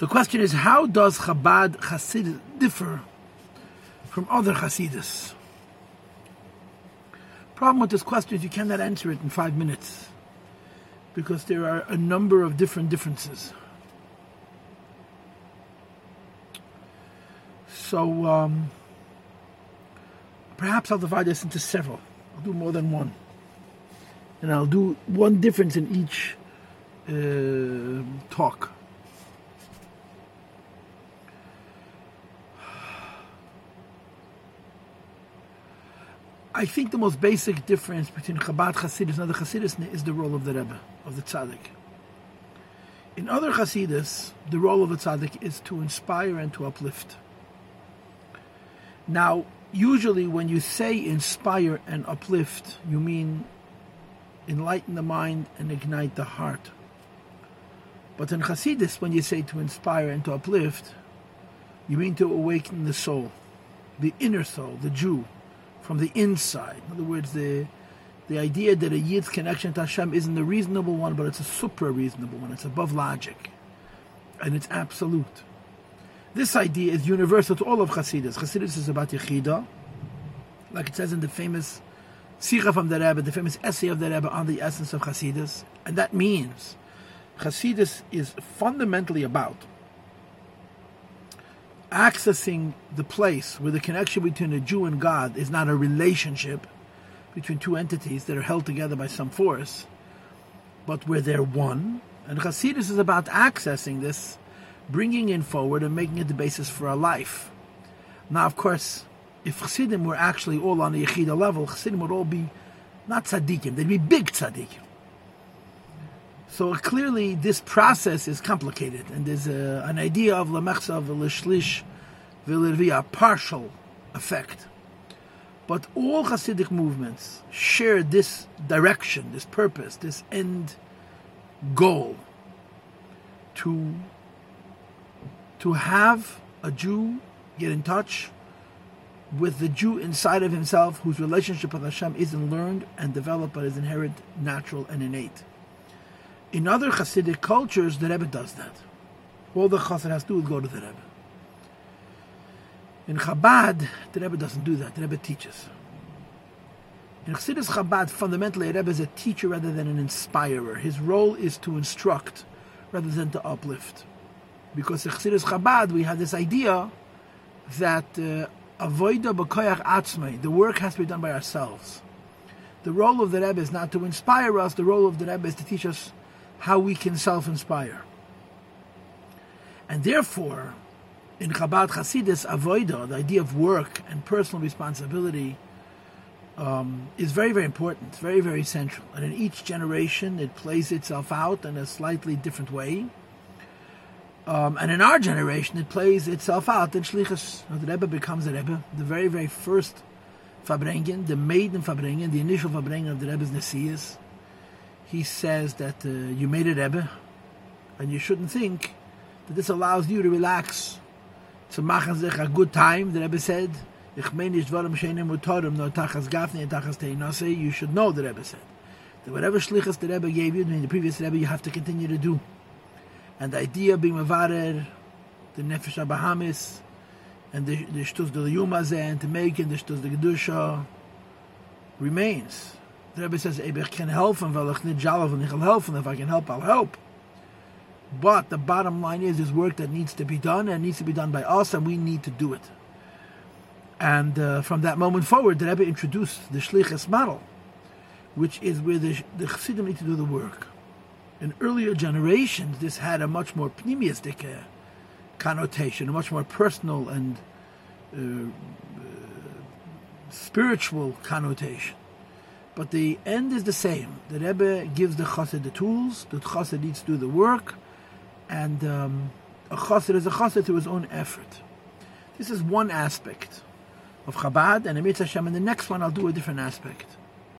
The question is, how does Chabad Chassid differ from other Chassidus? Problem with this question is you cannot answer it in 5 minutes because there are a number of different differences. So perhaps I'll divide this into several. I'll do more than one. And I'll do one difference in each talk. I think the most basic difference between Chabad Chassidus and other Chassidus is the role of the Rebbe, of the Tzadik. In other Chassidus, the role of the Tzadik is to inspire and to uplift. Now, usually when you say inspire and uplift, you mean enlighten the mind and ignite the heart. But in Chassidus, when you say to inspire and to uplift, you mean to awaken the soul, the inner soul, the Jew, from the inside. In other words, the idea that a yid's connection to Hashem isn't a reasonable one, but it's a supra-reasonable one. It's above logic. And it's absolute. This idea is universal to all of Chassidus. Chassidus is about Yechida, like it says in the famous sicha from the Rebbe, the famous essay of the Rebbe on the essence of Chassidus. And that means Chassidus is fundamentally about accessing the place where the connection between a Jew and God is not a relationship between two entities that are held together by some force, but where they're one. And Chassidus is about accessing this, bringing it forward and making it the basis for our life. Now, of course, if Chassidim were actually all on a Yechida level, Chassidim would all be not tzaddikim, they'd be big tzaddikim. So clearly this process is complicated, and there's an idea of Lamechza lishlish V'lerviyah, a partial effect. But all Chassidic movements share this direction, this purpose, this end goal, to have a Jew get in touch with the Jew inside of himself, whose relationship with Hashem isn't learned and developed, but is inherent, natural, and innate. In other Chassidic cultures, the Rebbe does that. All the Chassid has to do is go to the Rebbe. In Chabad, the Rebbe doesn't do that. The Rebbe teaches. In Chassidus Chabad, fundamentally, a Rebbe is a teacher rather than an inspirer. His role is to instruct rather than to uplift. Because in Chassidus Chabad, we have this idea that avoida b'koyach atzmei, the work has to be done by ourselves. The role of the Rebbe is not to inspire us. The role of the Rebbe is to teach us how we can self-inspire. And therefore, in Chabad Chassidus, avoido, the idea of work and personal responsibility, is very, very important, very, very central. And in each generation, it plays itself out in a slightly different way. And in our generation, it plays itself out in Shlichus. The Rebbe becomes a Rebbe, the very, very first farbrengen, the maiden farbrengen, the initial farbrengen of the Rebbe's Nesias. He says that you made a Rebbe, and you shouldn't think that this allows you to relax. To make a good time, the Rebbe said. You should know, the Rebbe said, that whatever shlichus the Rebbe gave you, meaning the previous Rebbe, you have to continue to do. And the idea of bimavarer, the nefesh Bahamis, and the shtus de varer, and to make and the shtus de varer remains. The Rebbe says, if I can help, I'll help. But the bottom line is, there's work that needs to be done, and needs to be done by us, and we need to do it. And from that moment forward, the Rebbe introduced the Shlichus model, which is where the Chassidim need to do the work. In earlier generations, this had a much more pnimiyesdike connotation, a much more personal and spiritual connotation. But the end is the same. The Rebbe gives the Chassid the tools, the Chassid needs to do the work, and a Chassid is a Chassid through his own effort. This is one aspect of Chabad, and im yirtzeh Hashem. In the next one, I'll do a different aspect.